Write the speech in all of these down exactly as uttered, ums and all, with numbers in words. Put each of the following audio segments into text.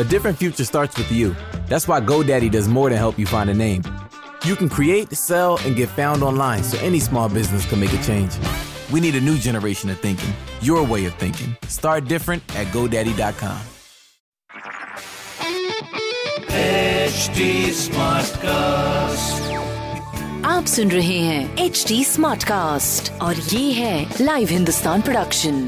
A different future starts with you. That's why GoDaddy does more than help you find a name. You can create, sell, and get found online so any small business can make a change. We need a new generation of thinking, your way of thinking. Start different at GoDaddy dot com. H D Smartcast. आप सुन रहे हैं H D Smartcast और ये है live Hindustan production.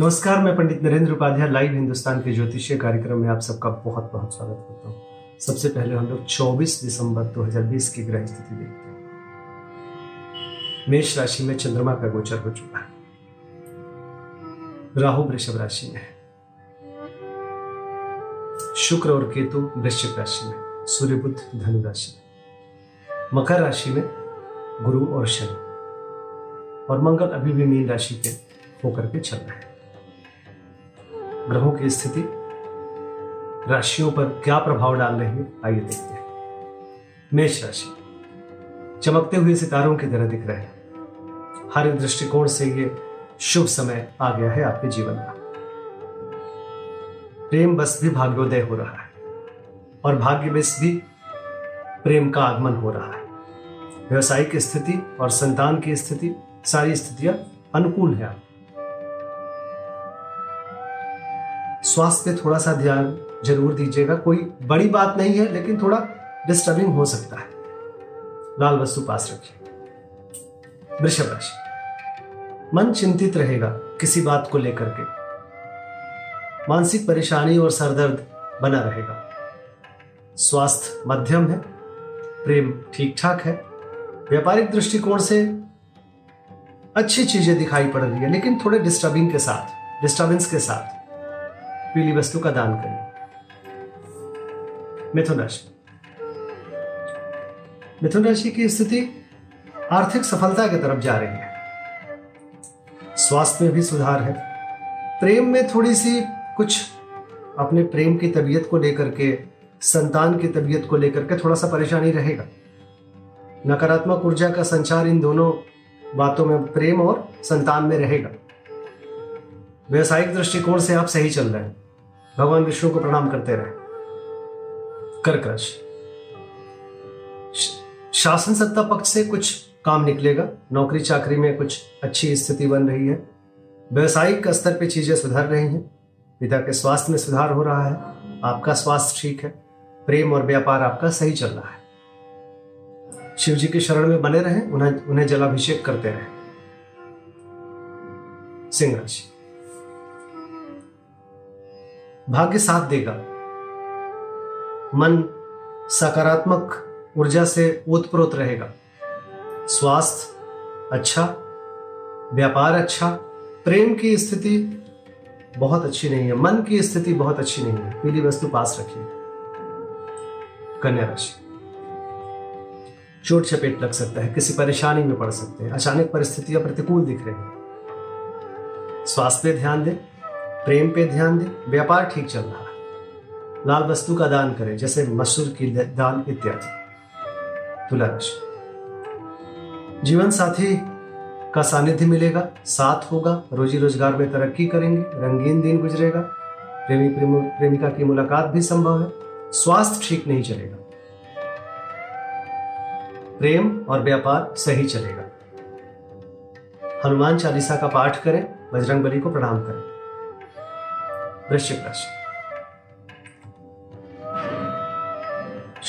नमस्कार, मैं Pandit Narendra Upadhyay live Hindustan के ज्योतिषीय कार्यक्रम में आप सबका बहुत बहुत स्वागत करता हूँ। सबसे पहले हम लोग चौबीस दिसंबर दो हज़ार बीस की ग्रह स्थिति देखते हैं। मेष राशि में चंद्रमा का गोचर हो चुका है। राहु वृषभ राशि में है, शुक्र और केतु वृश्चिक राशि में, सूर्य बुध धनु राशि में, मकर राशि में गुरु और शनि और मंगल अभी भी मीन राशि के होकर के चल रहे हैं। ग्रहों की स्थिति राशियों पर क्या प्रभाव डाल रही है, आइए देखते हैं। मेष राशि चमकते हुए सितारों की तरह दिख रहे हैं। हर दृष्टिकोण से ये शुभ समय आ गया है आपके जीवन का। प्रेम बस भी भाग्योदय हो रहा है और भाग्य बस भी प्रेम का आगमन हो रहा है। व्यवसायिक स्थिति और संतान की स्थिति, सारी स्थितियां अनुकूल है। आप स्वास्थ्य पे थोड़ा सा ध्यान जरूर दीजिएगा, कोई बड़ी बात नहीं है लेकिन थोड़ा डिस्टर्बिंग हो सकता है। लाल वस्तु पास रखिए। वृषभ राशि मन चिंतित रहेगा किसी बात को लेकर के, मानसिक परेशानी और सरदर्द बना रहेगा। स्वास्थ्य मध्यम है, प्रेम ठीक ठाक है। व्यापारिक दृष्टिकोण से अच्छी चीजें दिखाई पड़ रही है लेकिन थोड़े डिस्टर्बिंग के साथ डिस्टर्बेंस के साथ पीली वस्तु का दान करें। मिथुन राशि मिथुन राशि की स्थिति आर्थिक सफलता की तरफ जा रही है। स्वास्थ्य में भी सुधार है। प्रेम में थोड़ी सी कुछ अपने प्रेम की तबीयत को लेकर के, संतान की तबीयत को लेकर के थोड़ा सा परेशानी रहेगा। नकारात्मक ऊर्जा का संचार इन दोनों बातों में, प्रेम और संतान में रहेगा। व्यवसायिक दृष्टिकोण से आप सही चल रहे हैं। भगवान विष्णु को प्रणाम करते रहें। कर्क राशि शासन सत्ता पक्ष से कुछ काम निकलेगा। नौकरी चाकरी में कुछ अच्छी स्थिति बन रही है। व्यवसायिक स्तर पे चीजें सुधर रही हैं। पिता के स्वास्थ्य में सुधार हो रहा है, आपका स्वास्थ्य ठीक है। प्रेम और व्यापार आपका सही चल रहा है। शिव जी के शरण में बने रहें, उन्हें उन्हें जलाभिषेक करते रहें। सिंह राशि भाग्य साथ देगा। मन सकारात्मक ऊर्जा से ओतप्रोत रहेगा। स्वास्थ्य अच्छा, व्यापार अच्छा, प्रेम की स्थिति बहुत अच्छी नहीं है, मन की स्थिति बहुत अच्छी नहीं है। पीली वस्तु पास रखिए। कन्या राशि चोट चपेट लग सकता है, किसी परेशानी में पड़ सकते हैं। अचानक परिस्थितियां प्रतिकूल दिख रही हैं। स्वास्थ्य पे ध्यान दें, प्रेम पे ध्यान दें, व्यापार ठीक चल रहा है। लाल वस्तु का दान करें जैसे मसूर की दाल इत्यादि। तुला राशि जीवन साथी का सानिध्य मिलेगा, साथ होगा। रोजी रोजगार में तरक्की करेंगे, रंगीन दिन गुजरेगा। प्रेमी प्रेमिका की मुलाकात भी संभव है। स्वास्थ्य ठीक नहीं चलेगा, प्रेम और व्यापार सही चलेगा। हनुमान चालीसा का पाठ करें, बजरंग बली को प्रणाम करें। वृश्चिक राशि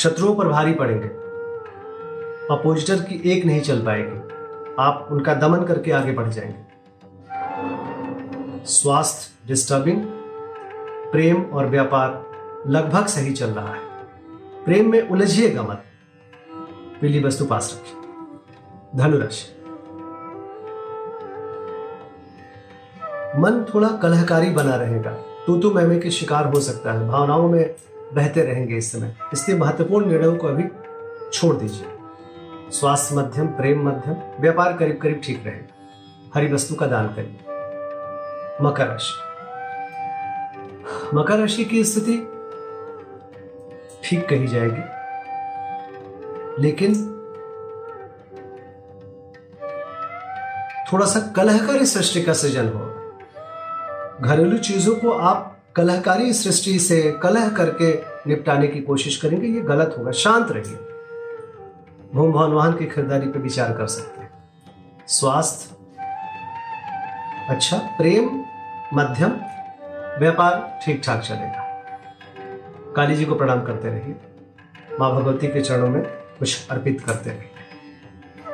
शत्रुओं पर भारी पड़ेंगे। अपोजिटर की एक नहीं चल पाएगी, आप उनका दमन करके आगे बढ़ जाएंगे। स्वास्थ्य डिस्टर्बिंग, प्रेम और व्यापार लगभग सही चल रहा है। प्रेम में उलझिएगा मत। पीली वस्तु पास रखिए। धनुराशि मन थोड़ा कलहकारी बना रहेगा, तू तू मैमे के शिकार हो सकता है। भावनाओं में बहते रहेंगे इस समय, इसलिए महत्वपूर्ण निर्णयों को अभी छोड़ दीजिए। स्वास्थ्य मध्यम, प्रेम मध्यम, व्यापार करीब करीब ठीक रहेगा। हरी वस्तु का दान करिए। मकर राशि मकर राशि की स्थिति ठीक कही जाएगी लेकिन थोड़ा सा कलहकारी सृष्टि का सृजन हो। घरेलू चीजों को आप कलहकारी सृष्टि से कलह करके निपटाने की कोशिश करेंगे, ये गलत होगा। शांत रहिए। भूम भवन वाहन की खरीदारी पर विचार कर सकते हैं। स्वास्थ्य अच्छा, प्रेम मध्यम, व्यापार ठीक ठाक चलेगा। काली जी को प्रणाम करते रहिए, मां भगवती के चरणों में कुछ अर्पित करते रहिए।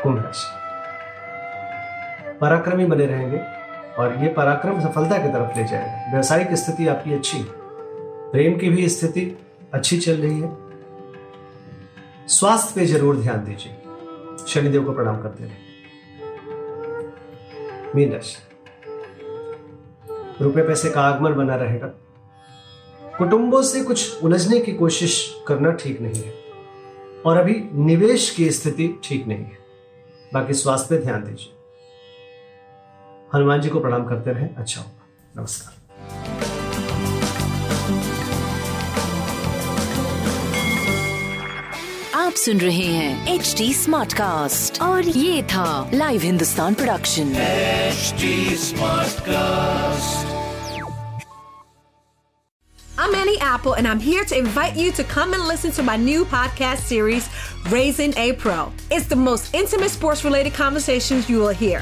कुंभ राशि पराक्रमी बने रहेंगे और ये पराक्रम सफलता की तरफ ले जाएगा। व्यवसायिक स्थिति आपकी अच्छी है, प्रेम की भी स्थिति अच्छी चल रही है। स्वास्थ्य पे जरूर ध्यान दीजिए। शनिदेव को प्रणाम करते रहिए। मीन राशि रुपए पैसे का आगमन बना रहेगा। कुटुंबों से कुछ उलझने की कोशिश करना ठीक नहीं है और अभी निवेश की स्थिति ठीक नहीं है। बाकी स्वास्थ्य पे ध्यान दीजिए। हनुमान जी को प्रणाम करते रहें, अच्छा होगा। नमस्कार। आप सुन रहे हैं एच डी स्मार्ट कास्ट और ये था live Hindustan production H D smart cast. I'm Annie Apple, and I'm here to invite you to come and listen to my new podcast series, Raising a Pro. It's the most intimate sports-related conversations you will hear.